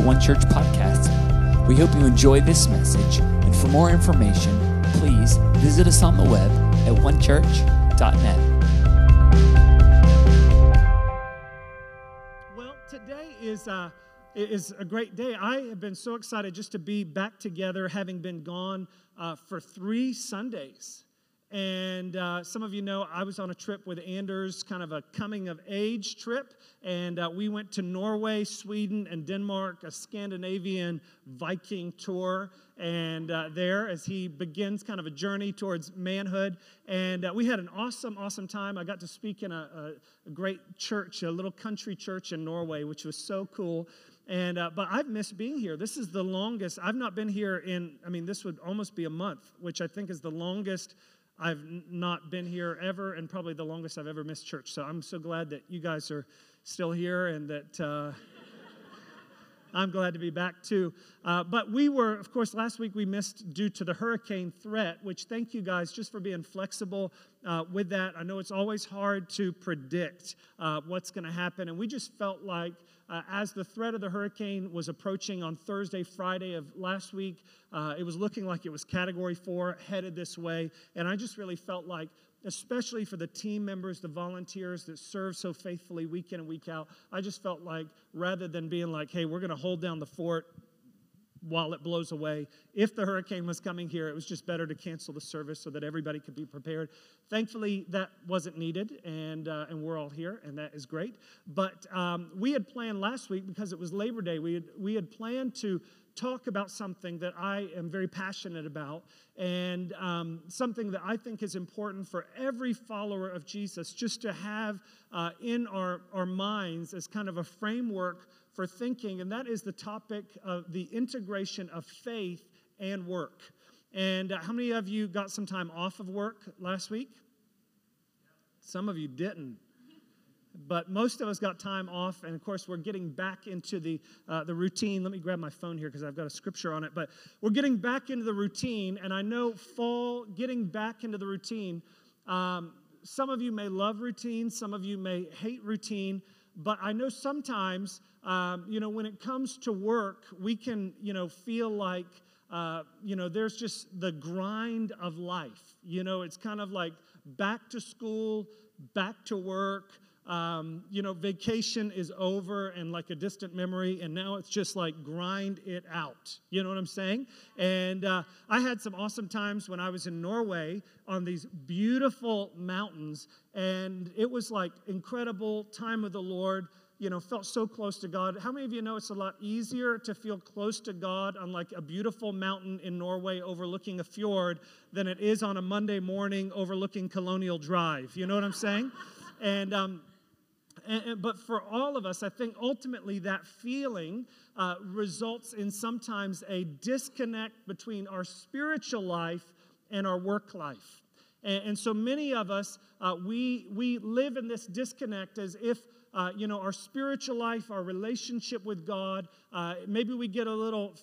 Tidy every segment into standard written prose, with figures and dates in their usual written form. the One Church podcast. We hope you enjoy this message, and for more information, please visit us on the web at onechurch.net. Well, today is a great day. I have been so excited just to be back together, having been gone for 3 Sundays. And some of you know I was on a trip with Anders, kind of a coming-of-age trip, and we went to Norway, Sweden, and Denmark, a Scandinavian Viking tour, and there as he begins kind of a journey towards manhood. And we had an awesome time. I got to speak in a great church, a little country church in Norway, which was so cool. And but I've missed being here. This is the longest. I've not been here in, this would almost be a month, which I think is the longest I've not been here ever, and probably the longest I've ever missed church. So I'm so glad that you guys are still here, and that I'm glad to be back too. But we were, of course, last week we missed due to the hurricane threat, which thank you guys just for being flexible with that. I know it's always hard to predict what's going to happen, and we just felt like as the threat of the hurricane was approaching on Thursday, Friday of last week, it was looking like it was Category 4, headed this way. And I just really felt like, especially for the team members, the volunteers that serve so faithfully week in and week out, I just felt like rather than being like, hey, we're going to hold down the fort while it blows away, if the hurricane was coming here, it was just better to cancel the service so that everybody could be prepared. Thankfully, that wasn't needed, and we're all here, and that is great. But we had planned last week, because it was Labor Day, we had planned to talk about something that I am very passionate about, and something that I think is important for every follower of Jesus, just to have in our minds as kind of a framework for thinking, and that is the topic of the integration of faith and work. And how many of you got some time off of work last week? Some of you didn't. But most of us got time off, and of course we're getting back into the routine. Let me grab my phone here because I've got a scripture on it. But we're getting back into the routine, and I know fall, getting back into the routine. Some of you may love routine, some of you may hate routine, but I know sometimes, when it comes to work, we can, feel like, there's just the grind of life. It's kind of like back to school, back to work. Vacation is over and like a distant memory, and now it's just like grind it out. You know what I'm saying? And I had some awesome times when I was in Norway on these beautiful mountains, and it was like incredible time of the Lord. Felt so close to God. How many of you know it's a lot easier to feel close to God on like a beautiful mountain in Norway overlooking a fjord than it is on a Monday morning overlooking Colonial Drive? You know what I'm saying? But for all of us, I think ultimately that feeling results in sometimes a disconnect between our spiritual life and our work life. And so many of us, we live in this disconnect as if, our spiritual life, our relationship with God, maybe we get a little,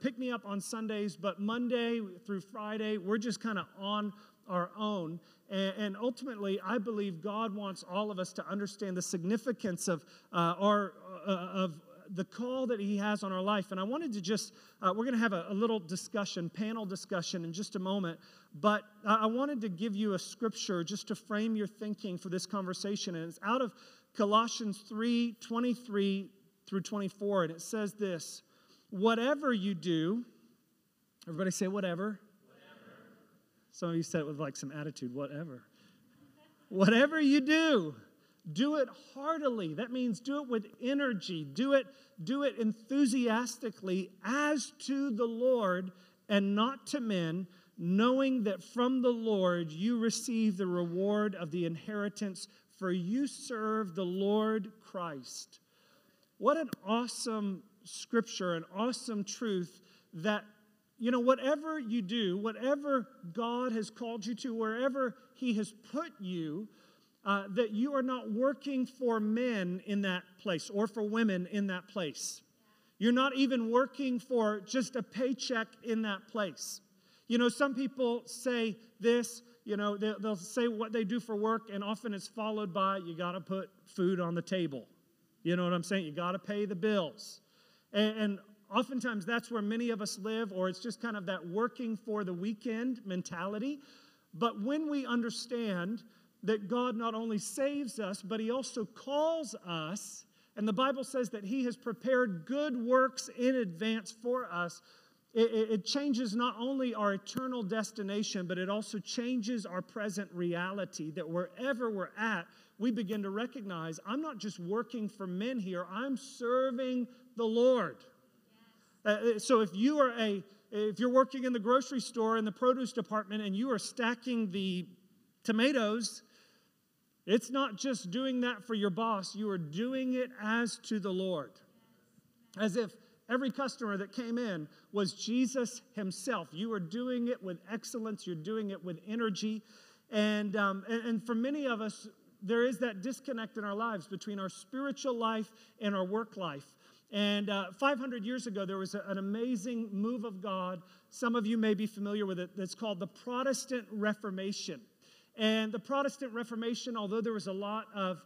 pick-me-up on Sundays, but Monday through Friday, we're just kind of on our own. And ultimately, I believe God wants all of us to understand the significance of of the call that He has on our life. And I wanted to just, we're going to have a little discussion, panel discussion in just a moment, but I wanted to give you a scripture just to frame your thinking for this conversation. And it's out of Colossians 3:23 through 24, and it says this: whatever you do, everybody say whatever. Some of you said it with like some attitude, whatever. Whatever you do, do it heartily. That means do it with energy. Do it enthusiastically as to the Lord and not to men, knowing that from the Lord you receive the reward of the inheritance, for you serve the Lord Christ. What an awesome scripture, an awesome truth that whatever you do, whatever God has called you to, wherever He has put you, that you are not working for men in that place or for women in that place. You're not even working for just a paycheck in that place. Some people say this, they'll say what they do for work, and often it's followed by, you got to put food on the table. You know what I'm saying? You got to pay the bills. And oftentimes that's where many of us live, or it's just kind of that working for the weekend mentality. But when we understand that God not only saves us, but he also calls us, and the Bible says that he has prepared good works in advance for us, it changes not only our eternal destination, but it also changes our present reality, that wherever we're at, we begin to recognize, I'm not just working for men here, I'm serving the Lord. Yes. So if you are if you're working in the grocery store in the produce department and you are stacking the tomatoes, it's not just doing that for your boss, you are doing it as to the Lord. As if every customer that came in was Jesus himself. You are doing it with excellence, you're doing it with energy. And for many of us, there is that disconnect in our lives between our spiritual life and our work life. And 500 years ago, there was an amazing move of God. Some of you may be familiar with it. It's called the Protestant Reformation. And the Protestant Reformation, although there was a lot of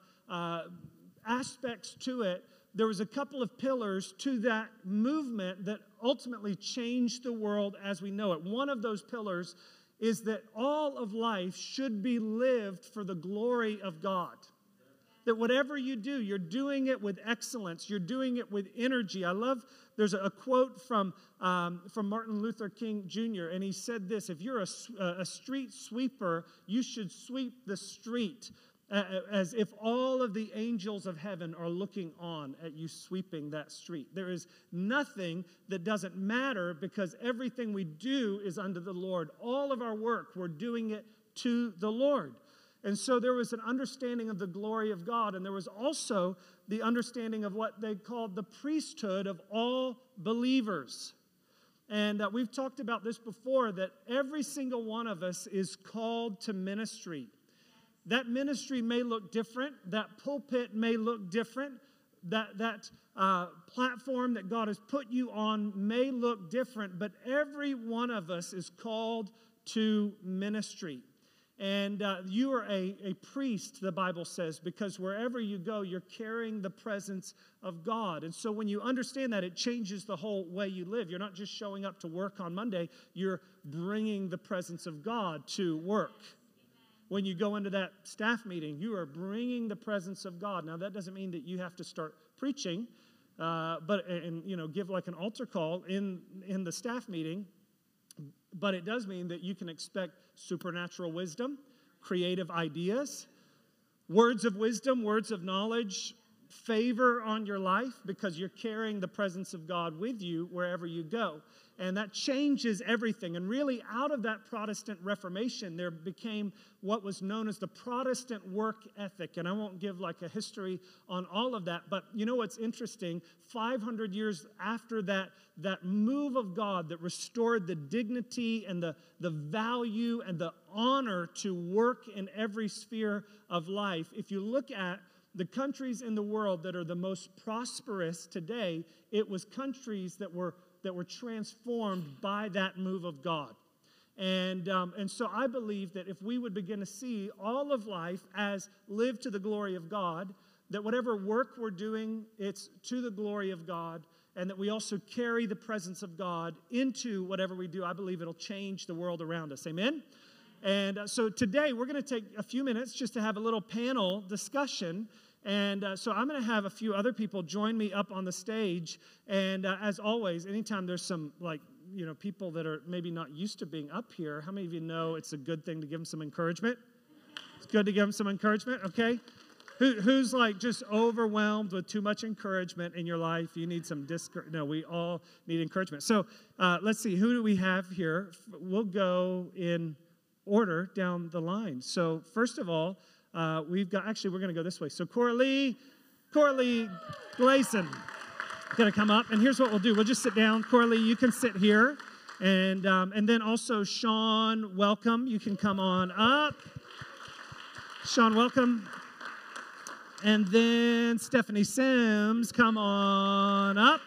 aspects to it, there was a couple of pillars to that movement that ultimately changed the world as we know it. One of those pillars is that all of life should be lived for the glory of God. That whatever you do, you're doing it with excellence. You're doing it with energy. I love, there's a quote from Martin Luther King Jr., and he said this, if you're a street sweeper, you should sweep the street as if all of the angels of heaven are looking on at you sweeping that street. There is nothing that doesn't matter because everything we do is unto the Lord. All of our work, we're doing it to the Lord. And so there was an understanding of the glory of God, and there was also the understanding of what they called the priesthood of all believers. And we've talked about this before, that every single one of us is called to ministry. That ministry may look different. That pulpit may look different. That platform that God has put you on may look different, but every one of us is called to ministry. And you are a priest, the Bible says, because wherever you go, you're carrying the presence of God. And so when you understand that, it changes the whole way you live. You're not just showing up to work on Monday. You're bringing the presence of God to work. When you go into that staff meeting, you are bringing the presence of God. Now, that doesn't mean that you have to start preaching, but give like an altar call in the staff meeting. But it does mean that you can expect supernatural wisdom, creative ideas, words of wisdom, words of knowledge, favor on your life because you're carrying the presence of God with you wherever you go. And that changes everything. And really, out of that Protestant Reformation, there became what was known as the Protestant work ethic. And I won't give like a history on all of that, but you know what's interesting? 500 years after that move of God that restored the dignity and the value and the honor to work in every sphere of life, if you look at the countries in the world that are the most prosperous today, it was countries that were transformed by that move of God. And so I believe that if we would begin to see all of life as live to the glory of God, that whatever work we're doing, it's to the glory of God, and that we also carry the presence of God into whatever we do, I believe it'll change the world around us. Amen? And so today we're going to take a few minutes just to have a little panel discussion. And so I'm going to have a few other people join me up on the stage. And as always, anytime there's some people that are maybe not used to being up here, how many of you know it's a good thing to give them some encouragement? It's good to give them some encouragement, okay? Who's like just overwhelmed with too much encouragement in your life? You need some discouragement. No, we all need encouragement. So let's see, who do we have here? We'll go in order down the line. So first of all, we're going to go this way. So Coralie Glason is going to come up. And here's what we'll do. We'll just sit down. Coralie, you can sit here. And then also Sean, welcome. You can come on up. Sean, welcome. And then Stephanie Sims, come on up.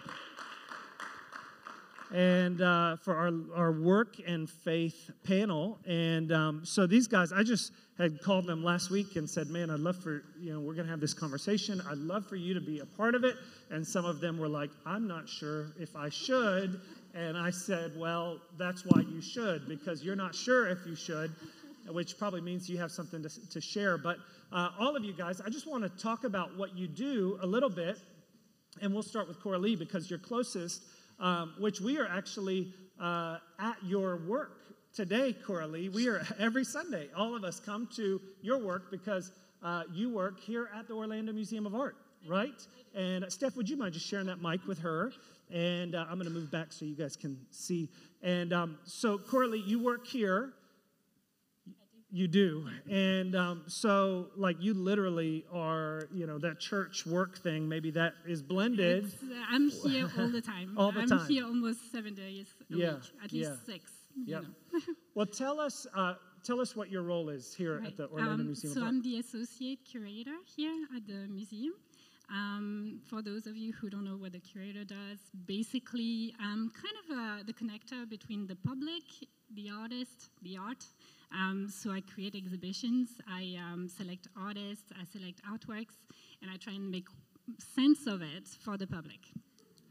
and for our work and faith panel. And so these guys, I just had called them last week and said, man, I'd love for, we're going to have this conversation. I'd love for you to be a part of it. And some of them were like, I'm not sure if I should. And I said, well, that's why you should, because you're not sure if you should, which probably means you have something to share. But all of you guys, I just want to talk about what you do a little bit. And we'll start with Coralie, because you're closest, which we are actually at your work today, Coralie. We are every Sunday. All of us come to your work because you work here at the Orlando Museum of Art, right? And Steph, would you mind just sharing that mic with her? And I'm going to move back so you guys can see. And so, Coralie, you work here. You do. And so, like, you literally are, that church work thing, maybe that is blended. I'm here all the time. All the time. I'm here almost 7 days a week, at least 6. Yeah. Well, tell us what your role is here at the Orlando Museum. So I'm the associate curator here at the museum. For those of you who don't know what the curator does, basically I'm kind of the connector between the public, the artist, the art. So I create exhibitions, I select artists, I select artworks, and I try and make sense of it for the public.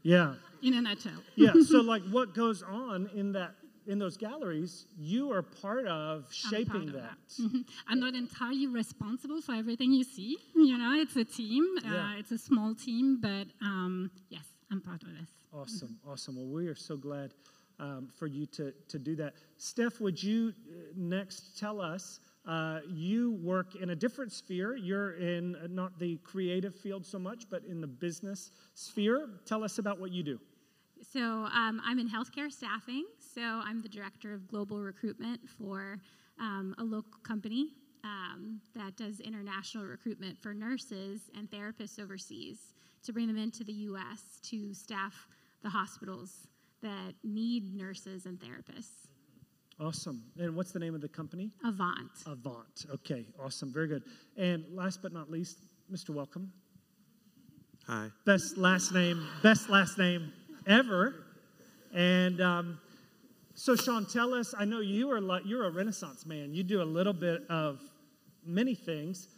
Yeah. In a nutshell. Yeah, so like what goes on in those galleries, you are part of shaping that. Mm-hmm. I'm not entirely responsible for everything you see. It's a team. It's a small team, but yes, I'm part of this. Awesome, awesome. Well, we are so glad for you to do that. Steph, would you next tell us, you work in a different sphere. You're in not the creative field so much, but in the business sphere. Tell us about what you do. So I'm in healthcare staffing. So I'm the director of global recruitment for a local company that does international recruitment for nurses and therapists overseas to bring them into the U.S. to staff the hospitals that need nurses and therapists. Awesome. And what's the name of the company? Avant. Avant. Okay, awesome. Very good. And last but not least, Mr. Welcome. Hi. Best last name ever. And... so, Sean, tell us, I know you're a Renaissance man. You do a little bit of many things.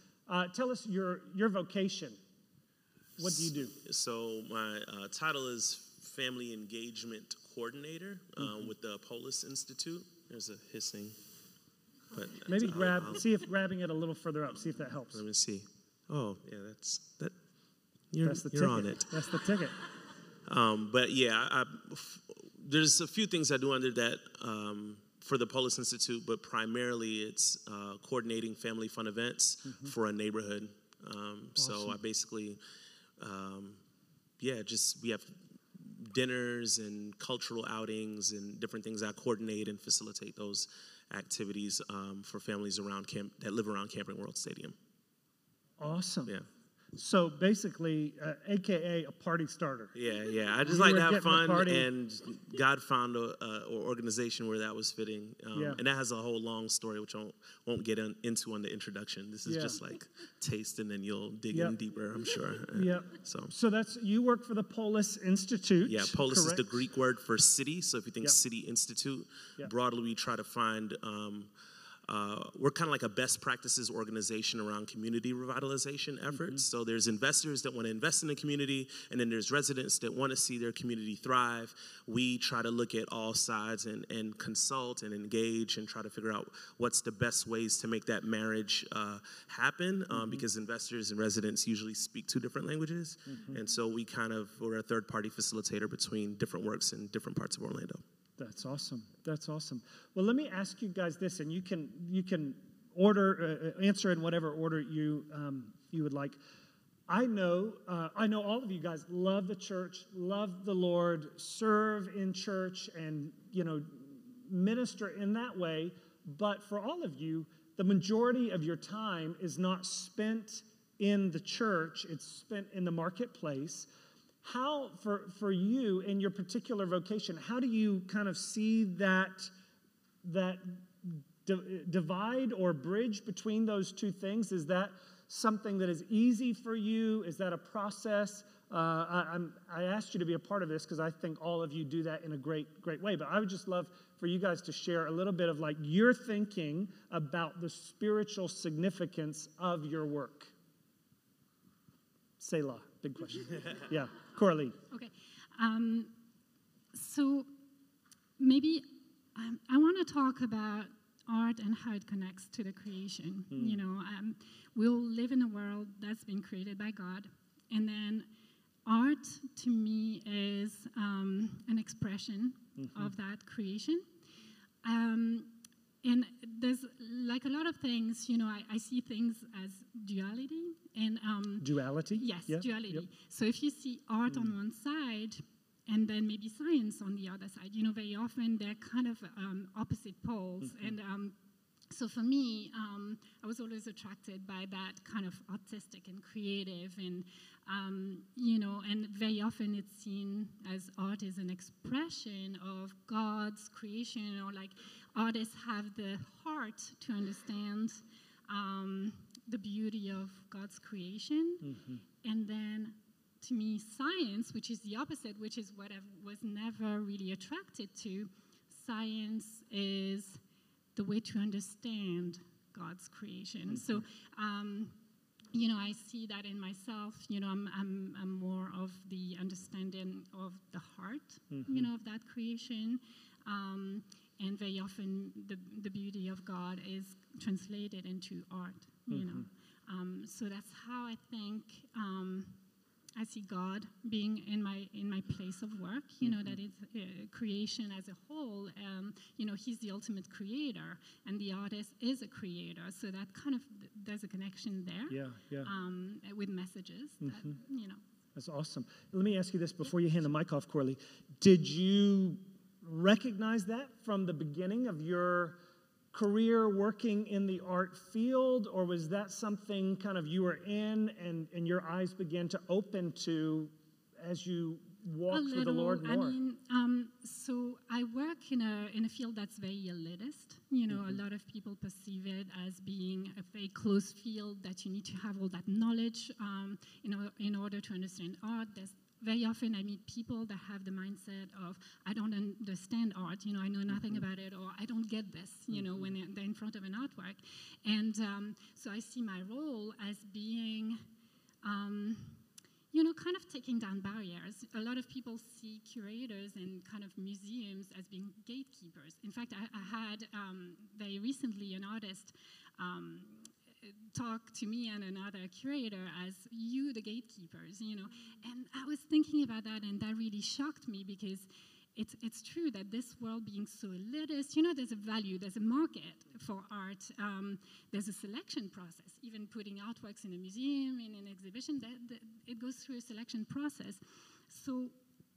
Tell us your vocation. What do you do? So my title is Family Engagement Coordinator with the Polis Institute. There's a hissing. But maybe see if grabbing it a little further up, see if that helps. Let me see. Oh, yeah, that's you're on it. That's the ticket. But, yeah, there's a few things I do under that for the Polis Institute, but primarily it's coordinating family fun events for a neighborhood. Awesome. So I basically, we have dinners and cultural outings and different things. I coordinate and facilitate those activities for families around that live around Camping World Stadium. Awesome. Yeah. So basically, AKA a party starter. Yeah, yeah. I just like to have fun, and God found an organization where that was fitting. And that has a whole long story, which I won't get into on the introduction. This is just like taste, and then you'll dig in deeper, I'm sure. Yeah. So that's, you work for the Polis Institute. Yeah, Polis is the Greek word for city. So if you think city institute, broadly we try to find... we're kind of like a best practices organization around community revitalization efforts. So there's investors that want to invest in the community, and then there's residents that want to see their community thrive. We try to look at all sides and consult and engage and try to figure out what's the best ways to make that marriage happen, because investors and residents usually speak 2 different languages. And so we're a third-party facilitator between different works in different parts of Orlando. That's awesome. That's awesome. Well, let me ask you guys this, and you can answer in whatever order you would like. I know all of you guys love the church, love the Lord, serve in church, and minister in that way. But for all of you, the majority of your time is not spent in the church; it's spent in the marketplace. How, for you in your particular vocation, how do you kind of see that divide or bridge between those 2 things? Is that something that is easy for you? Is that a process? I asked you to be a part of this because I think all of you do that in a great way. But I would just love for you guys to share a little bit of like your thinking about the spiritual significance of your work. Selah, big question. Yeah, Coralie. Okay. So maybe I want to talk about art and how it connects to the creation. Mm. You know, we all live in a world that's been created by God. And then art, to me, is an expression mm-hmm. of that creation. And there's like a lot of things, you know, I see things as duality. And duality? Yes, yeah. Duality. Yep. So if you see art mm. on one side and then maybe science on the other side, you know, very often they're kind of opposite poles. Mm-hmm. And so for me, I was always attracted by that kind of artistic and creative, and you know, and very often it's seen as art is an expression of God's creation, or like artists have the heart to understand the beauty of God's creation. Mm-hmm. And then to me, science, which is the opposite, which is what I was never really attracted to. Science is the way to understand God's creation. Mm-hmm. So, you know, I see that in myself. You know, I'm more of the understanding of the heart, mm-hmm. you know, of that creation. And very often the beauty of God is translated into art, you mm-hmm. know. So that's how I think I see God being in my place of work, you know, mm-hmm. that it's creation as a whole. You know, he's the ultimate creator, and the artist is a creator. So that kind of, there's a connection there. Yeah, yeah. With messages, mm-hmm. that, you know. That's awesome. Let me ask you this before you hand the mic off, Coralie. Did you recognize that from the beginning of your career working in the art field, or was that something kind of you were in and your eyes began to open to as you walked with the Lord more? I mean, so I work in a field that's very elitist. You know, mm-hmm. a lot of people perceive it as being a very closed field that you need to have all that knowledge in order to understand art. Very often I meet people that have the mindset of, I don't understand art, you know, I know nothing mm-hmm. about it, or I don't get this, you mm-hmm. know, when they're in front of an artwork. And so I see my role as being, you know, kind of taking down barriers. A lot of people see curators and kind of museums as being gatekeepers. In fact, I had very recently an artist talk to me and another curator as you, the gatekeepers, you know. And I was thinking about that, and that really shocked me, because it's true that this world being so elitist, you know, there's a value, there's a market for art, there's a selection process. Even putting artworks in a museum, in an exhibition, it goes through a selection process. So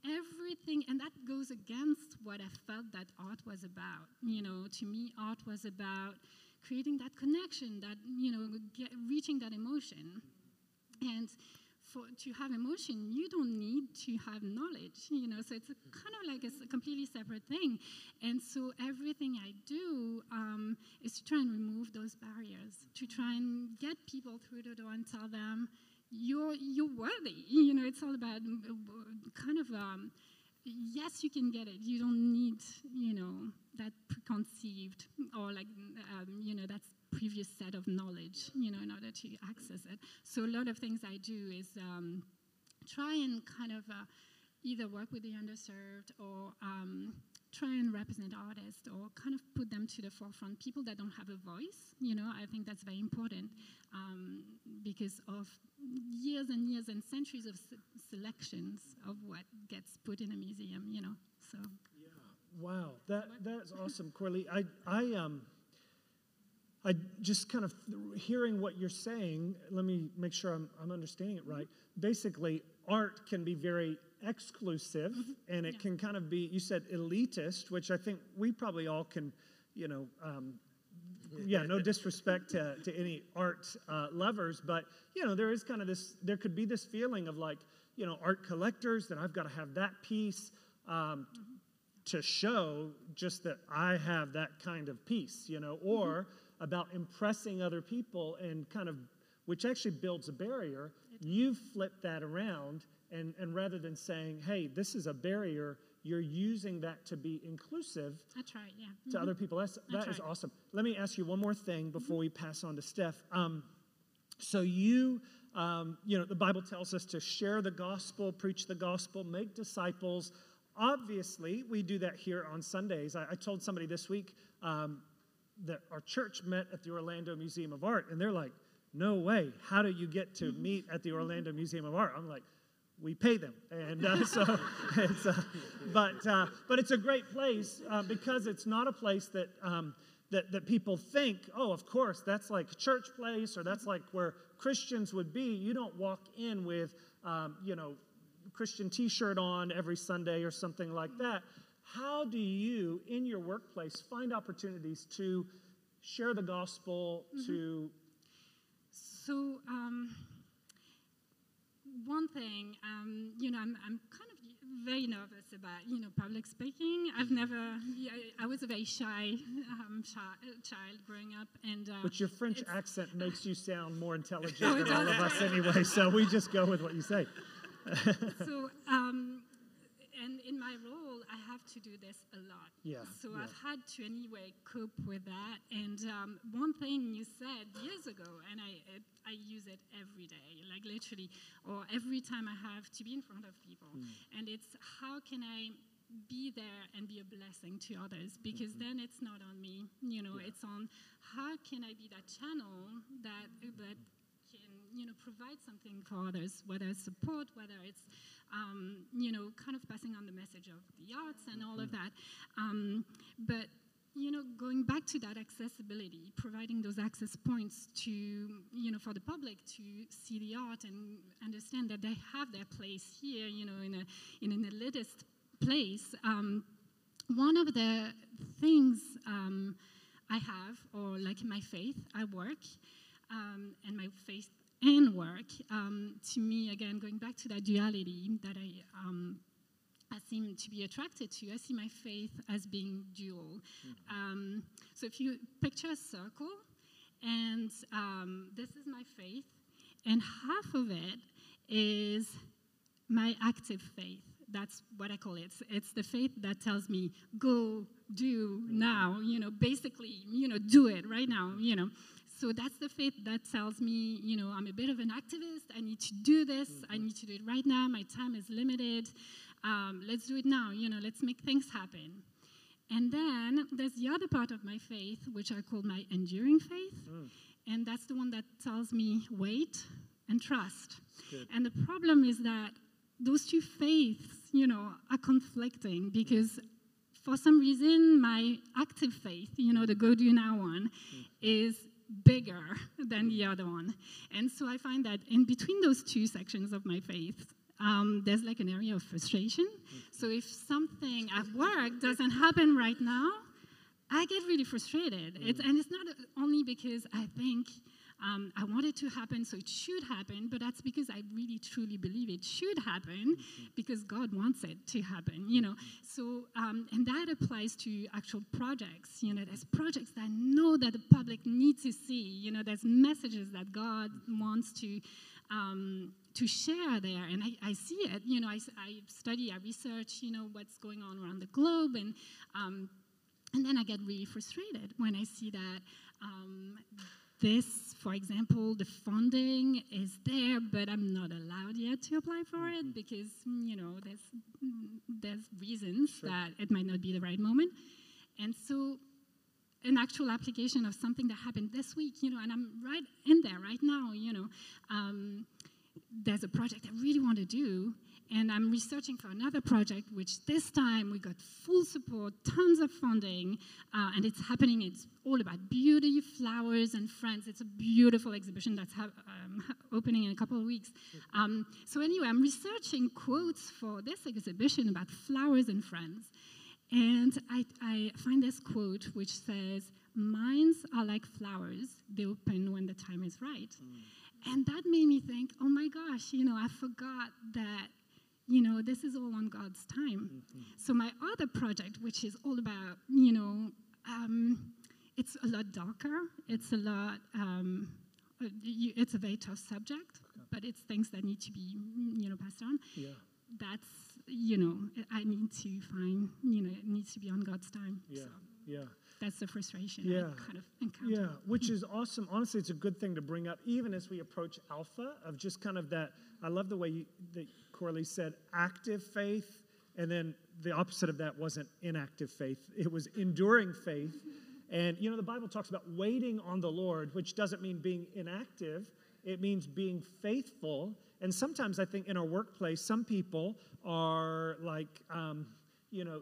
everything, and that goes against what I felt that art was about. You know, to me, art was about creating that connection, that, you know, reaching that emotion. And to have emotion, you don't need to have knowledge, you know, so it's kind of like a completely separate thing. And so everything I do is to try and remove those barriers, to try and get people through the door and tell them, you're worthy, you know. It's all about kind of, yes, you can get it. You don't need, you know, that preconceived or like, you know, that previous set of knowledge, you know, in order to access it. So a lot of things I do is try and kind of either work with the underserved, or try and represent artists, or kind of put them to the forefront. People that don't have a voice, you know, I think that's very important, because of years and years and centuries of selections of what gets put in a museum, you know. So yeah, wow, that's awesome, Coralie. I just kind of hearing what you're saying. Let me make sure I'm understanding it right. Mm-hmm. Basically, art can be very exclusive, mm-hmm. and it yeah. can kind of be, you said elitist, which I think we probably all can, you know, yeah, no disrespect to any art lovers, but, you know, there is kind of this, there could be this feeling of like, you know, art collectors, that I've got to have that piece mm-hmm. to show just that I have that kind of piece, you know, or mm-hmm. about impressing other people and kind of which actually builds a barrier, you flip that around, and rather than saying, hey, this is a barrier, you're using that to be inclusive to other people. That is awesome. Let me ask you one more thing before we pass on to Steph. So you, you know, the Bible tells us to share the gospel, preach the gospel, make disciples. Obviously, we do that here on Sundays. I told somebody this week that our church met at the Orlando Museum of Art, and they're like, no way, how do you get to meet at the Orlando Museum of Art? I'm like, we pay them, and so it's, but it's a great place because it's not a place that that people think, oh, of course, that's like a church place or that's like where Christians would be. You don't walk in with, you know, Christian T-shirt on every Sunday or something like that. How do you, in your workplace, find opportunities to share the gospel? To so. One thing, you know, I'm kind of very nervous about, you know, public speaking. I've never, I was a very shy child growing up. And but your French accent makes you sound more intelligent than all of us anyway, so we just go with what you say. So, and in my role, I have to do this a lot. Yeah. So I've had to anyway cope with that. And one thing you said years ago, and I use it every day, like literally, or every time I have to be in front of people. And it's how can I be there and be a blessing to others? Because then it's not on me, you know, it's on how can I be that channel that you know, provide something for others, whether it's support, whether it's, you know, kind of passing on the message of the arts and all of that. But, you know, going back to that accessibility, providing those access points to, you know, for the public to see the art and understand that they have their place here, you know, in an elitist place. One of the things I have, or like my faith, I work, and my faith and work, to me, again, going back to that duality that I seem to be attracted to, I see my faith as being dual. So if you picture a circle, and this is my faith, and half of it is my active faith. That's what I call it. It's the faith that tells me, go, do, now, you know, basically, you know, do it right now, you know. So that's the faith that tells me, you know, I'm a bit of an activist. I need to do this. I need to do it right now. My time is limited. Let's do it now. You know, let's make things happen. And then there's the other part of my faith, which I call my enduring faith. And that's the one that tells me wait and trust. And the problem is that those two faiths, you know, are conflicting because for some reason my active faith, you know, the go do now one, is bigger than the other one. And so I find that in between those two sections of my faith, there's like an area of frustration. So if something at work doesn't happen right now, I get really frustrated. And it's not only because I think I want it to happen, so it should happen, but that's because I really, truly believe it should happen because God wants it to happen, you know. So, and that applies to actual projects, you know. There's projects that I know that the public needs to see, you know. There's messages that God wants to share there, and I see it, you know. I study, I research, you know, what's going on around the globe, and then I get really frustrated when I see that this, for example, the funding is there, but I'm not allowed yet to apply for it because, you know, there's reasons that it might not be the right moment. And so an actual application of something that happened this week, you know, and I'm right in there right now, you know. There's a project I really want to do, and I'm researching for another project, which this time we got full support, tons of funding, and it's happening. It's all about beauty, flowers, and friends. It's a beautiful exhibition that's opening in a couple of weeks. So anyway, I'm researching quotes for this exhibition about flowers and friends, and I find this quote which says, "Minds are like flowers; they open when the time is right." And that made me think, oh my gosh, you know, I forgot that. You know, this is all on God's time. So my other project, which is all about, you know, it's a lot darker. It's a lot it's a very tough subject, okay, but it's things that need to be, passed on. Yeah. That's, I need to find, it needs to be on God's time. Yeah, so yeah. That's the frustration I kind of encounter. Yeah, which is awesome. Honestly, it's a good thing to bring up, even as we approach Alpha, of just kind of that, I love the way that Coralie said, active faith, and then the opposite of that wasn't inactive faith. It was enduring faith. And, the Bible talks about waiting on the Lord, which doesn't mean being inactive. It means being faithful. And sometimes I think in our workplace, some people are like,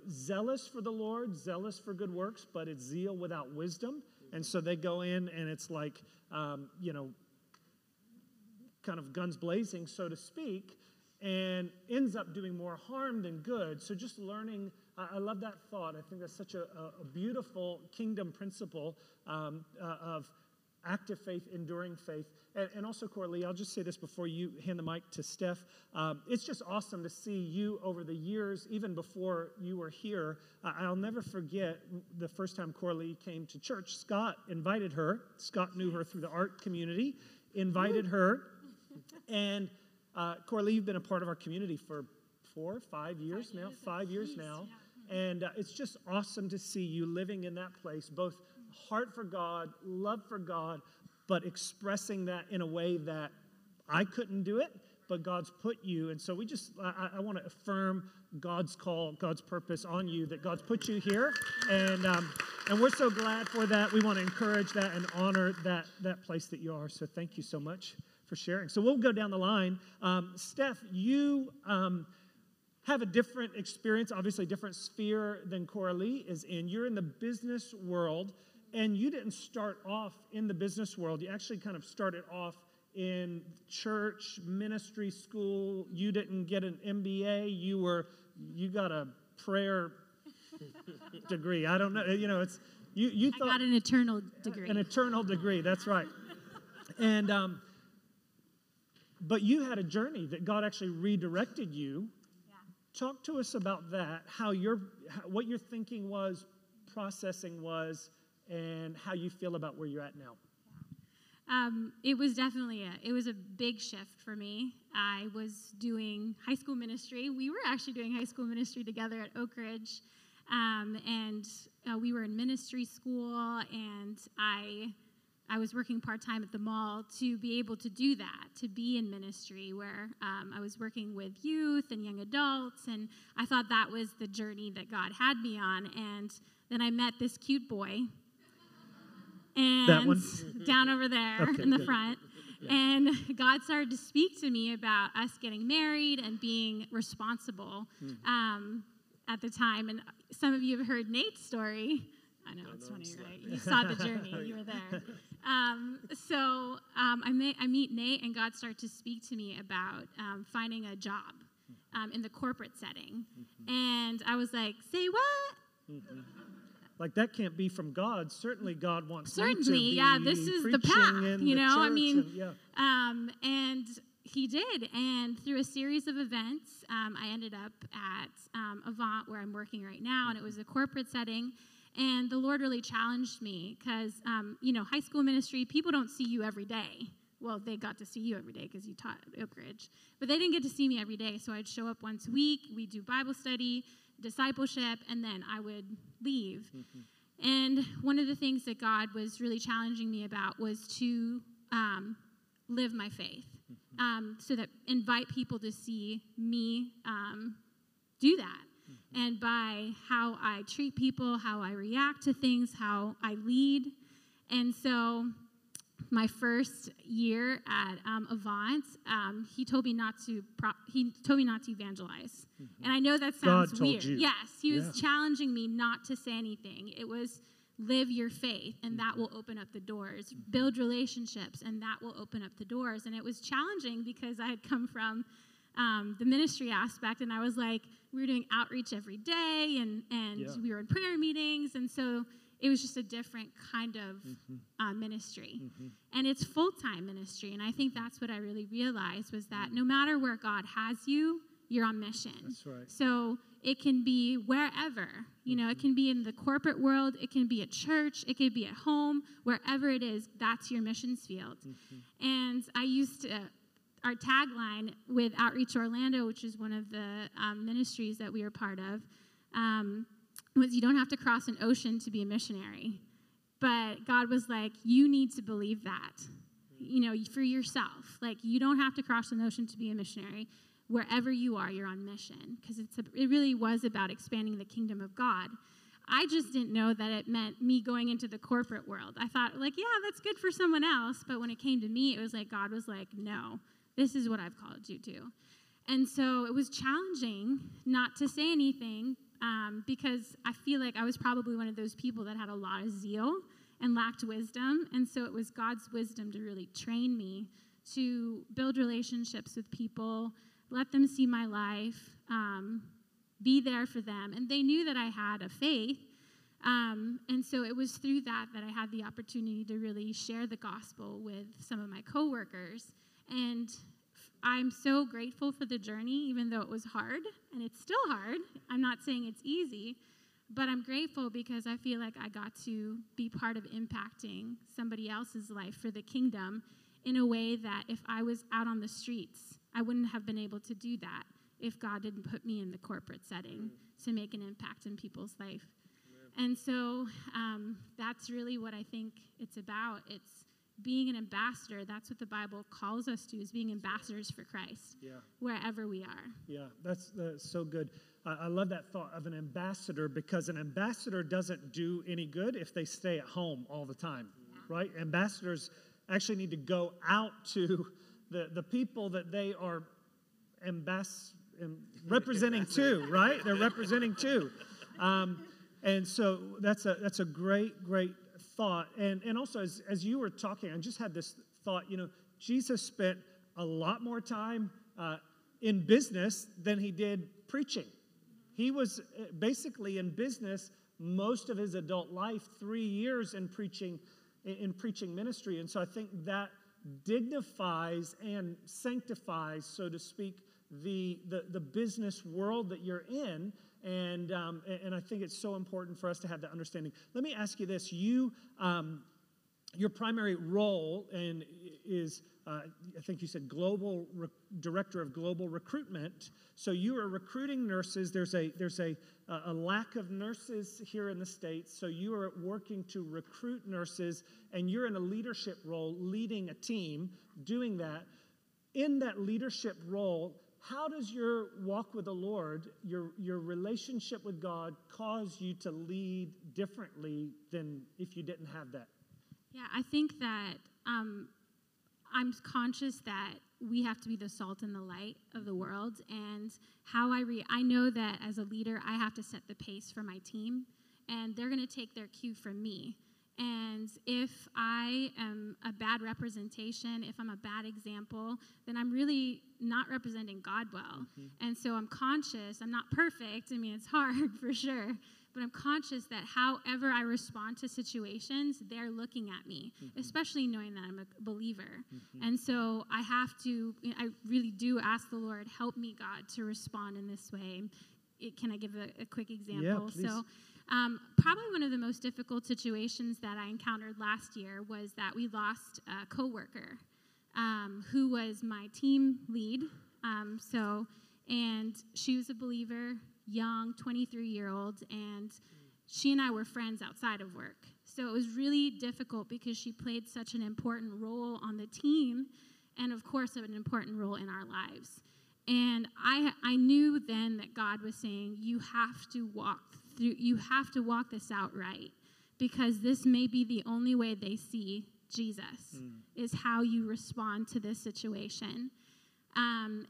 zealous for the Lord, zealous for good works, but it's zeal without wisdom. And so they go in and it's like, kind of guns blazing, so to speak, and ends up doing more harm than good. So just learning, I love that thought. I think that's such a beautiful kingdom principle of active faith, enduring faith. And also, Coralie, I'll just say this before you hand the mic to Steph. It's just awesome to see you over the years, even before you were here. I'll never forget the first time Coralie came to church. Scott invited her. Scott knew her through the art community, invited her. And Coralie, you've been a part of our community for 4 or 5 years now. 5 years now. And it's just awesome to see you living in that place, both heart for God, love for God, but expressing that in a way that I couldn't do it, but God's put you. And so we just, I want to affirm God's call, God's purpose on you, that God's put you here. And we're so glad for that. We want to encourage that and honor that place that you are. So thank you so much for sharing. So we'll go down the line. Steph, you have a different experience, obviously a different sphere than Coralie is in. You're in the business world. And you didn't start off in the business world. You actually kind of started off in church, ministry, school. You didn't get an MBA. You got a prayer degree. I don't know. It's you thought I got an eternal degree. An eternal degree. That's right. And but you had a journey that God actually redirected you. Yeah. Talk to us about that. What your thinking was, processing was, and how you feel about where you're at now. It was definitely it was a big shift for me. I was doing high school ministry. We were actually doing high school ministry together at Oak Ridge. And we were in ministry school, and I was working part-time at the mall to be able to do that, to be in ministry where I was working with youth and young adults, and I thought that was the journey that God had me on. And then I met this cute boy, and that one? Down over there, okay, in the front, yeah. And God started to speak to me about us getting married and being responsible at the time. And some of you have heard Nate's story. I know, it's funny, right? You saw the journey. You were there. I meet Nate, and God started to speak to me about finding a job in the corporate setting. Mm-hmm. And I was like, say what? Mm-hmm. Like, that can't be from God. Certainly God wants me to be this is the path, I mean. And, yeah. And he did. And through a series of events, I ended up at Avant, where I'm working right now, and it was a corporate setting. And the Lord really challenged me because, high school ministry, people don't see you every day. Well, they got to see you every day because you taught at Oak Ridge. But they didn't get to see me every day, so I'd show up once a week. We'd do Bible study, discipleship, and then I would leave. Mm-hmm. And one of the things that God was really challenging me about was to live my faith, mm-hmm. So that invite people to see me do that. Mm-hmm. And by how I treat people, how I react to things, how I lead. And so my first year at Avant, he told me not to evangelize. Mm-hmm. And I know that sounds God weird. Told you. Yes, he was challenging me not to say anything. It was live your faith, and that will open up the doors. Mm-hmm. Build relationships, and that will open up the doors. And it was challenging because I had come from the ministry aspect, and I was like, we were doing outreach every day, and we were in prayer meetings, and so it was just a different kind of ministry. Mm-hmm. And it's full-time ministry, and I think that's what I really realized was that no matter where God has you, you're on mission. That's right. So it can be wherever, you know, it can be in the corporate world, it can be at church, it could be at home, wherever it is, that's your missions field. Mm-hmm. And I used to, our tagline with Outreach Orlando, which is one of the ministries that we are part of, was you don't have to cross an ocean to be a missionary. But God was like, you need to believe that, you know, for yourself. Like, you don't have to cross an ocean to be a missionary. Wherever you are, you're on mission, because it really was about expanding the kingdom of God. I just didn't know that it meant me going into the corporate world. I thought, like, yeah, that's good for someone else. But when it came to me, it was like God was like, no, this is what I've called you to. And so it was challenging not to say anything, because I feel like I was probably one of those people that had a lot of zeal and lacked wisdom. And so it was God's wisdom to really train me to build relationships with people, let them see my life, be there for them. And they knew that I had a faith. And so it was through that that I had the opportunity to really share the gospel with some of my coworkers. And I'm so grateful for the journey, even though it was hard, and it's still hard. I'm not saying it's easy, but I'm grateful because I feel like I got to be part of impacting somebody else's life for the kingdom in a way that if I was out on the streets, I wouldn't have been able to do that if God didn't put me in the corporate setting to make an impact in people's life. Amen. And so that's really what I think it's about. It's being an ambassador. That's what the Bible calls us to, is being ambassadors for Christ, wherever we are. Yeah, that's so good. I love that thought of an ambassador, because an ambassador doesn't do any good if they stay at home all the time, right? Ambassadors actually need to go out to the people that they are representing too, right? They're representing too. And so that's a great thought. And also, as you were talking, I just had this thought, you know, Jesus spent a lot more time in business than he did preaching. He was basically in business most of his adult life, 3 years in preaching ministry. And so I think that dignifies and sanctifies, so to speak, the business world that you're in. And I think it's so important for us to have that understanding. Let me ask you this. Your primary role is, I think you said, global director of global recruitment. So you are recruiting nurses. There's a lack of nurses here in the States. So you are working to recruit nurses, and you're in a leadership role, leading a team, doing that. In that leadership role, how does your walk with the Lord, your relationship with God, cause you to lead differently than if you didn't have that? Yeah, I think that I'm conscious that we have to be the salt and the light of the world. And how I know that as a leader, I have to set the pace for my team, and they're going to take their cue from me. And if I am a bad representation, if I'm a bad example, then I'm really not representing God well. Mm-hmm. And so I'm conscious. I'm not perfect. I mean, it's hard for sure. But I'm conscious that however I respond to situations, they're looking at me, mm-hmm. especially knowing that I'm a believer. Mm-hmm. And so I really do ask the Lord, help me, God, to respond in this way. Can I give a quick example? Yeah, please. So probably one of the most difficult situations that I encountered last year was that we lost a coworker who was my team lead. And she was a believer, young, 23-year-old, and she and I were friends outside of work. So it was really difficult because she played such an important role on the team, and of course an important role in our lives. And I knew then that God was saying, you have to walk this out right, because this may be the only way they see Jesus, is how you respond to this situation.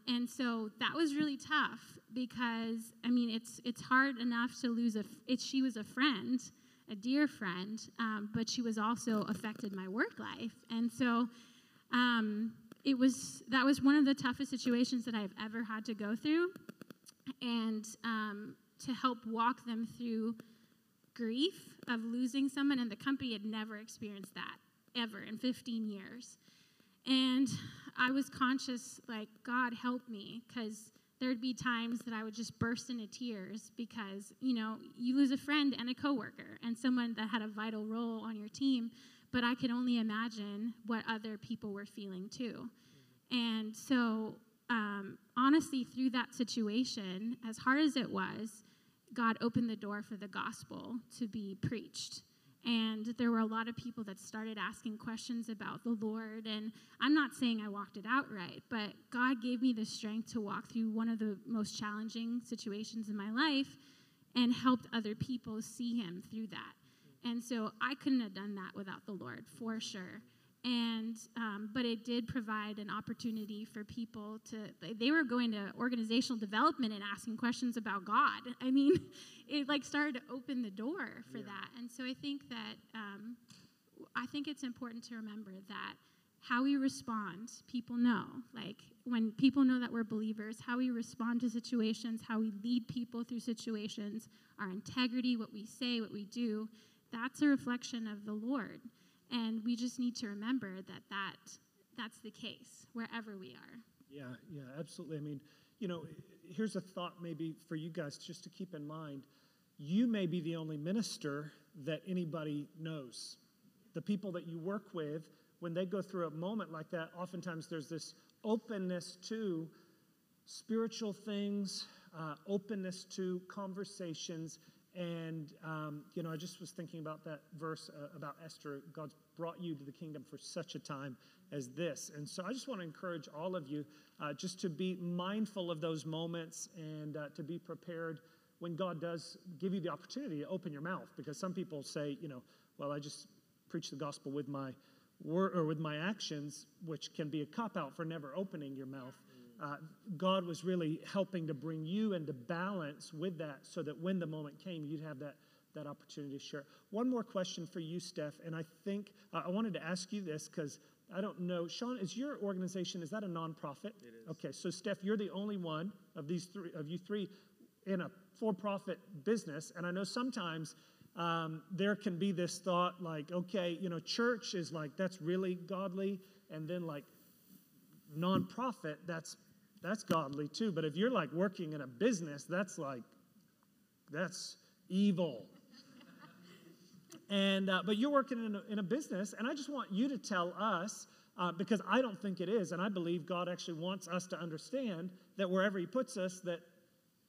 And so that was really tough, because, I mean, it's hard enough to lose she was a friend, a dear friend, but she was also affected my work life. And so that was one of the toughest situations that I've ever had to go through. And to help walk them through grief of losing someone, and the company had never experienced that ever in 15 years. And I was conscious, like, God, help me, because there'd be times that I would just burst into tears because, you know, you lose a friend and a coworker and someone that had a vital role on your team, but I could only imagine what other people were feeling too. And so, honestly, through that situation, as hard as it was, God opened the door for the gospel to be preached. And there were a lot of people that started asking questions about the Lord. And I'm not saying I walked it out right, but God gave me the strength to walk through one of the most challenging situations in my life and helped other people see him through that. And so I couldn't have done that without the Lord, for sure. And but it did provide an opportunity for people to, they were going to organizational development and asking questions about God. I mean, it like started to open the door for that. And so I think that, I think it's important to remember that how we respond, people know. Like when people know that we're believers, how we respond to situations, how we lead people through situations, our integrity, what we say, what we do, that's a reflection of the Lord. And we just need to remember that, that's the case wherever we are. Yeah, yeah, absolutely. I mean, you know, here's a thought maybe for you guys just to keep in mind. You may be the only minister that anybody knows. The people that you work with, when they go through a moment like that, oftentimes there's this openness to spiritual things, openness to conversations. And, you know, I just was thinking about that verse about Esther. God's brought you to the kingdom for such a time as this. And so I just want to encourage all of you just to be mindful of those moments and to be prepared when God does give you the opportunity to open your mouth. Because some people say, you know, well, I just preach the gospel with my word or with my actions, which can be a cop-out for never opening your mouth. God was really helping to bring you into balance with that so that when the moment came, you'd have that opportunity to share. One more question for you, Steph, and I think I wanted to ask you this because I don't know. Sean, is your organization, is that a nonprofit? It is. Okay, so Steph, you're the only one of these three, of you three in a for-profit business, and I know sometimes there can be this thought like, okay, you know, church is like, that's really godly, and then like nonprofit, that's godly too. But if you're like working in a business, that's like, that's evil. And, but you're working in a business, and I just want you to tell us, because I don't think it is. And I believe God actually wants us to understand that wherever he puts us, that,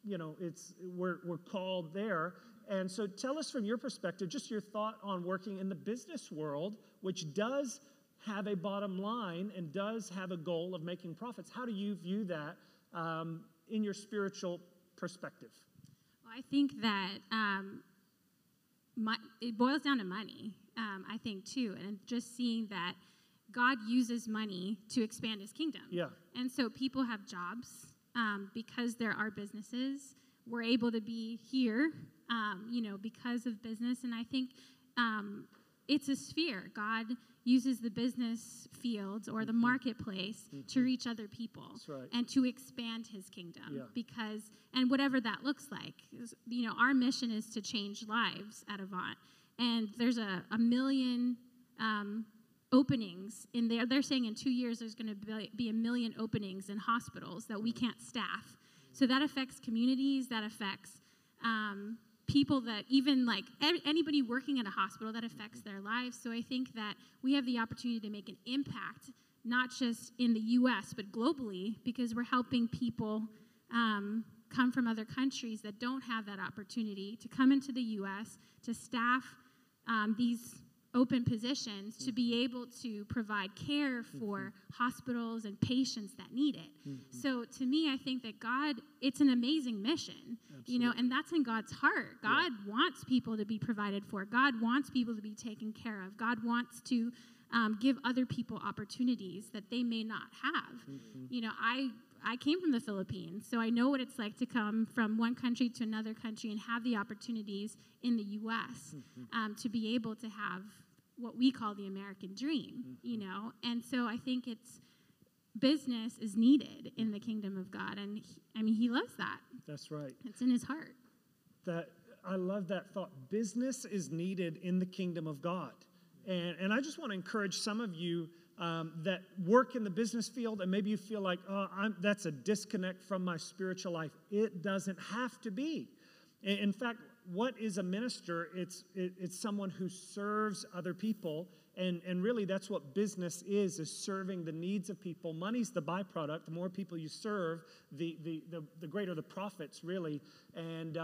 you know, it's, we're called there. And so tell us from your perspective, just your thought on working in the business world, which does have a bottom line and does have a goal of making profits. How do you view that in your spiritual perspective? Well, I think that it boils down to money, I think, too. And just seeing that God uses money to expand his kingdom. Yeah. And so people have jobs because there are businesses. We're able to be here, you know, because of business. And I think it's a sphere. God uses the business fields or the marketplace to reach other people and to expand his kingdom because, and whatever that looks like, you know, our mission is to change lives at Avant. And there's a million openings in there. They're saying in 2 years there's going to be a million openings in hospitals that we can't staff. So that affects communities, that affects people that even like anybody working at a hospital, that affects their lives. So I think that we have the opportunity to make an impact, not just in the U.S., but globally, because we're helping people come from other countries that don't have that opportunity to come into the U.S., to staff these open positions, to be able to provide care for hospitals and patients that need it. So to me, I think that God, it's an amazing mission, you know, and that's in God's heart. God wants people to be provided for. God wants people to be taken care of. God wants to give other people opportunities that they may not have. You know, I came from the Philippines, so I know what it's like to come from one country to another country and have the opportunities in the U.S. To be able to have what we call the American dream, you know? And so I think it's business is needed in the kingdom of God. And I mean, he loves that. That's right. It's in his heart. That I love that thought. Business is needed in the kingdom of God. And I just want to encourage some of you that work in the business field, and maybe you feel like, oh, that's a disconnect from my spiritual life. It doesn't have to be. In fact, what is a minister? It's someone who serves other people, and really that's what business is serving the needs of people. Money's the byproduct. The more people you serve, the greater the profits, really. And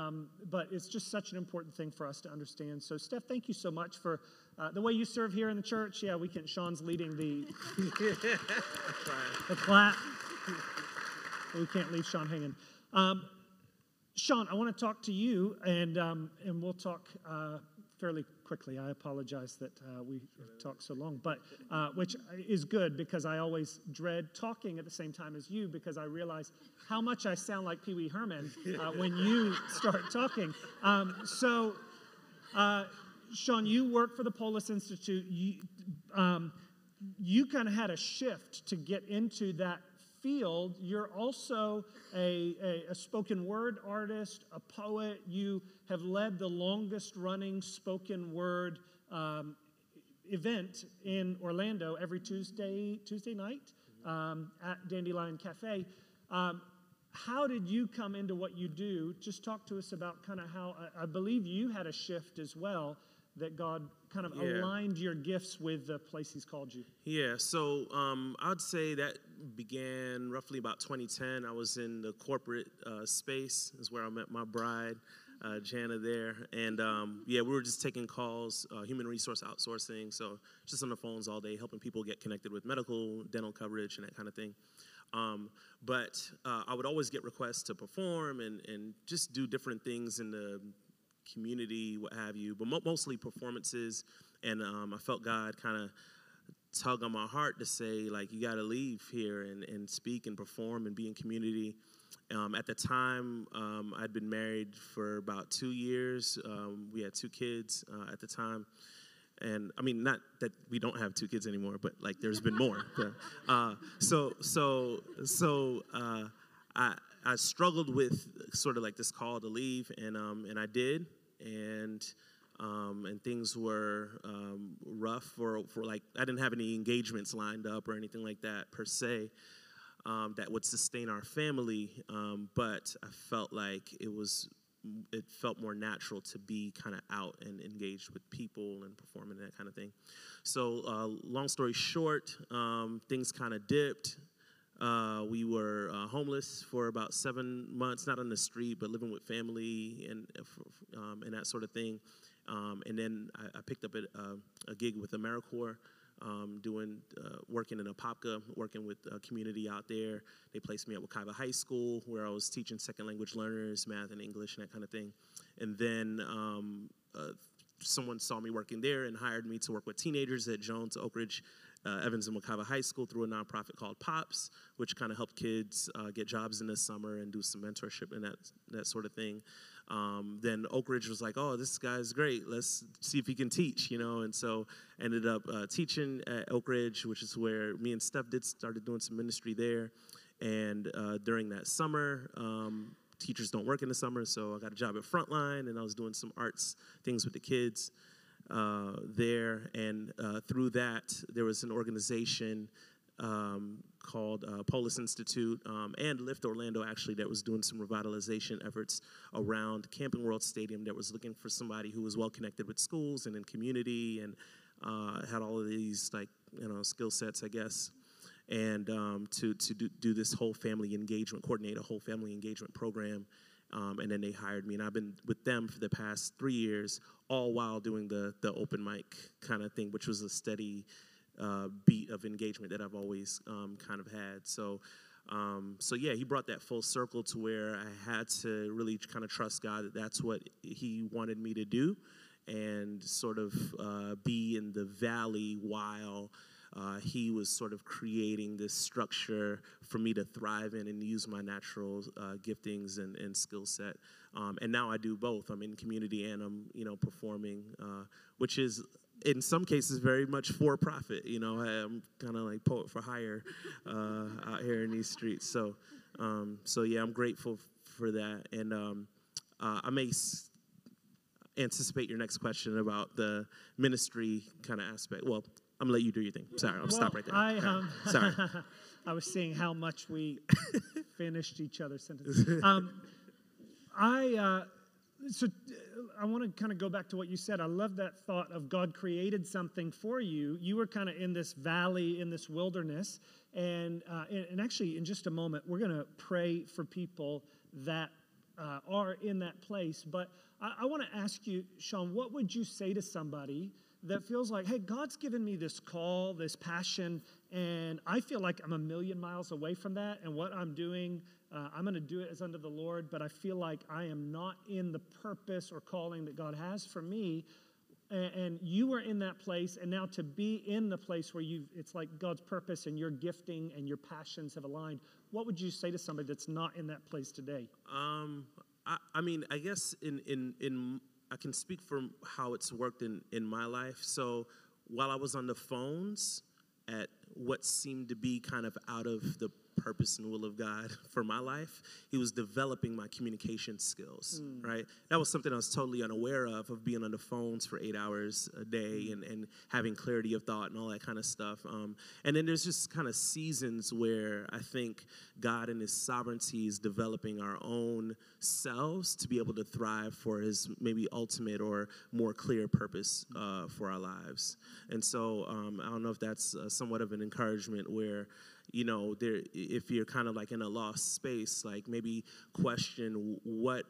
but it's just such an important thing for us to understand. So, Steph, thank you so much for the way you serve here in the church. Yeah, we can. Sean's leading the the clap. We can't leave Sean hanging. Sean, I want to talk to you, and we'll talk fairly quickly. I apologize that we talk so long, but which is good because I always dread talking at the same time as you because I realize how much I sound like Pee Wee Herman when you start talking. Sean, you work for the Polis Institute. You kind of had a shift to get into that field. You're also a spoken word artist, a poet. You have led the longest running spoken word event in Orlando every Tuesday night at Dandelion Cafe. How did you come into what you do? Just talk to us about kind of how, I believe you had a shift as well, that God kind of aligned your gifts with the place he's called you. Yeah, so I'd say that began roughly about 2010. I was in the corporate space is where I met my bride, Jana, there. And, we were just taking calls, human resource outsourcing, so just on the phones all day, helping people get connected with medical, dental coverage, and that kind of thing. But I would always get requests to perform and just do different things in the community, what have you, but mostly performances. And I felt God kind of tug on my heart to say, like, you got to leave here and speak and perform and be in community. At the time, I'd been married for about 2 years. We had 2 kids at the time. And I mean, not that we don't have 2 kids anymore, but like there's been more. I struggled with sort of like this call to leave, and I did, and things were rough for like, I didn't have any engagements lined up or anything like that per se that would sustain our family, but I felt like it felt more natural to be kind of out and engaged with people and performing and that kind of thing. So long story short, things kind of dipped. We were homeless for about 7 months, not on the street, but living with family and that sort of thing. And then I picked up a gig with AmeriCorps, working in Apopka, working with a community out there. They placed me at Wekiva High School, where I was teaching second language learners, math and English and that kind of thing. And then someone saw me working there and hired me to work with teenagers at Jones, Oak Ridge, Evans and Makava High School through a nonprofit called Pops, which kind of helped kids get jobs in the summer and do some mentorship and that sort of thing. Then Oak Ridge was like, oh, this guy's great. Let's see if he can teach, you know. And so ended up teaching at Oak Ridge, which is where me and Steph started doing some ministry there. And during that summer, teachers don't work in the summer, so I got a job at Frontline, and I was doing some arts things with the kids there, and through that, there was an organization called Polis Institute and Lift Orlando, actually, that was doing some revitalization efforts around Camping World Stadium that was looking for somebody who was well-connected with schools and in community and had all of these, like, you know, skill sets, I guess, and to do this whole family engagement, coordinate a whole family engagement program. And then they hired me, and I've been with them for the past 3 years, all while doing the open mic kind of thing, which was a steady beat of engagement that I've always kind of had. So yeah, he brought that full circle to where I had to really kind of trust God that that's what he wanted me to do and sort of be in the valley while he was sort of creating this structure for me to thrive in and use my natural giftings and skill set. And now I do both. I'm in community and I'm, you know, performing, which is in some cases very much for profit. You know, I'm kind of like poet for hire out here in these streets. So yeah, I'm grateful for that. And I may anticipate your next question about the ministry kind of aspect. Well, I'm going to let you do your thing. Sorry, I'll stop right there. Sorry. I was seeing how much we finished each other's sentences. So I want to kind of go back to what you said. I love that thought of God created something for you. You were kind of in this valley, in this wilderness. And actually, in just a moment, we're going to pray for people that are in that place. But I want to ask you, Sean, what would you say to somebody that feels like, hey, God's given me this call, this passion, and I feel like I'm a million miles away from that, and what I'm doing, I'm going to do it as unto the Lord, but I feel like I am not in the purpose or calling that God has for me, and you were in that place, and now to be in the place where it's like God's purpose and your gifting and your passions have aligned, what would you say to somebody that's not in that place today? I mean, I guess I can speak from how it's worked in my life. So while I was on the phones at what seemed to be kind of out of the purpose and will of God for my life, he was developing my communication skills, right? That was something I was totally unaware of being on the phones for 8 hours a day and having clarity of thought and all that kind of stuff. And then there's just kind of seasons where I think God in his sovereignty is developing our own selves to be able to thrive for his maybe ultimate or more clear purpose for our lives. And so I don't know if that's somewhat of an encouragement where, you know, if you're kind of like in a lost space, like maybe question what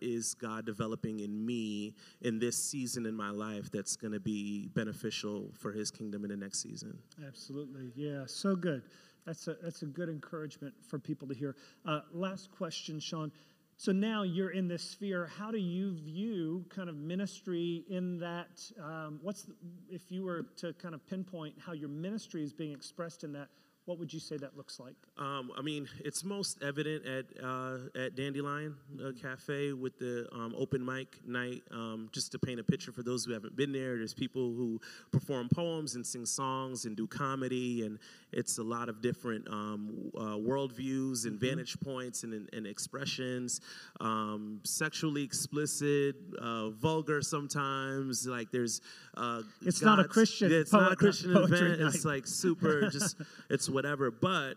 is God developing in me in this season in my life that's going to be beneficial for his kingdom in the next season. Absolutely. Yeah, so good. That's a good encouragement for people to hear. Last question, Sean. So now you're in this sphere. How do you view kind of ministry in that? If you were to kind of pinpoint how your ministry is being expressed in that, what would you say that looks like? I mean, it's most evident at Dandelion Cafe with the open mic night. Just to paint a picture for those who haven't been there, there's people who perform poems and sing songs and do comedy, and it's a lot of different worldviews and vantage points and expressions. Sexually explicit, vulgar sometimes. Like there's, it's not a Christian. It's not a Christian event. It's like super just it's whatever, but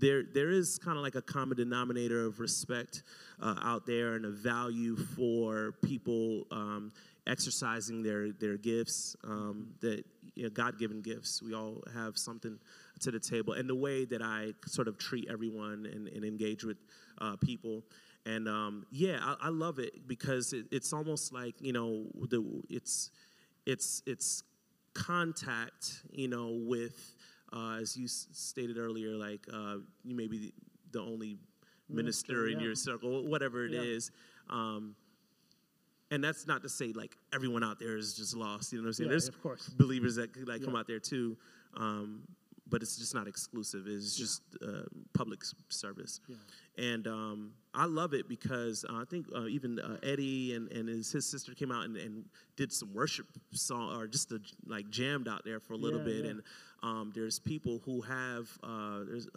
there is kind of like a common denominator of respect out there and a value for people exercising their gifts, that God-given gifts. We all have something to the table. And the way that I sort of treat everyone and engage with people. And, I love it because it's almost like, you know, it's contact, you know, with, as you stated earlier, like you may be the only minister in your circle, whatever it is. And that's not to say, like, everyone out there is just lost. You know what I'm saying? There's of course believers that come out there, too. But it's just not exclusive. It's just public service. Yeah. And I love it because I think even Eddie and his sister came out and did some worship song or just like jammed out there for a little bit. Yeah. And there's people who have there's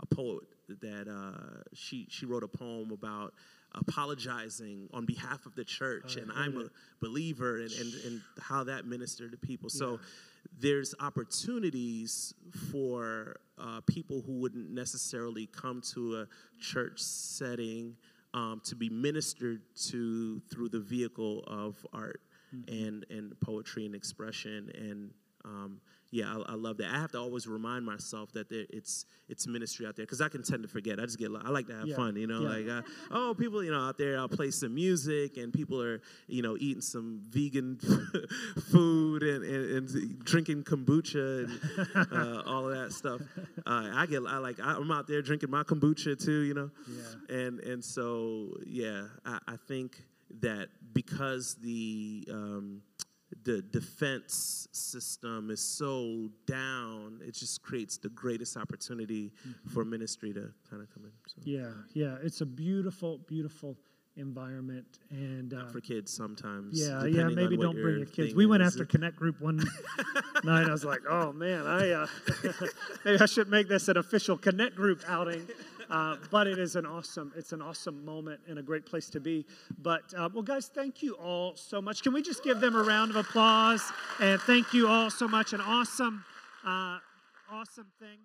a poet that she wrote a poem about apologizing on behalf of the church, and I'm a believer, and how that ministered to people. So. Yeah. There's opportunities for people who wouldn't necessarily come to a church setting to be ministered to through the vehicle of art and poetry and expression. And, I love that. I have to always remind myself that it's ministry out there because I can tend to forget. I like to have fun, you know, like, people, you know, out there, I'll play some music and people are, you know, eating some vegan food and drinking kombucha and all of that stuff. I'm out there drinking my kombucha too, you know. Yeah. And so, I think that because the defense system is so down, it just creates the greatest opportunity for ministry to kind of come in. So. Yeah, it's a beautiful, beautiful environment. And not for kids sometimes. Yeah, maybe don't bring your kids. We went after Connect Group one night. I was like, oh, man, maybe I should make this an official Connect Group outing. But it is an awesome moment and a great place to be. But, well, guys, thank you all so much. Can we just give them a round of applause? And thank you all so much. An awesome thing.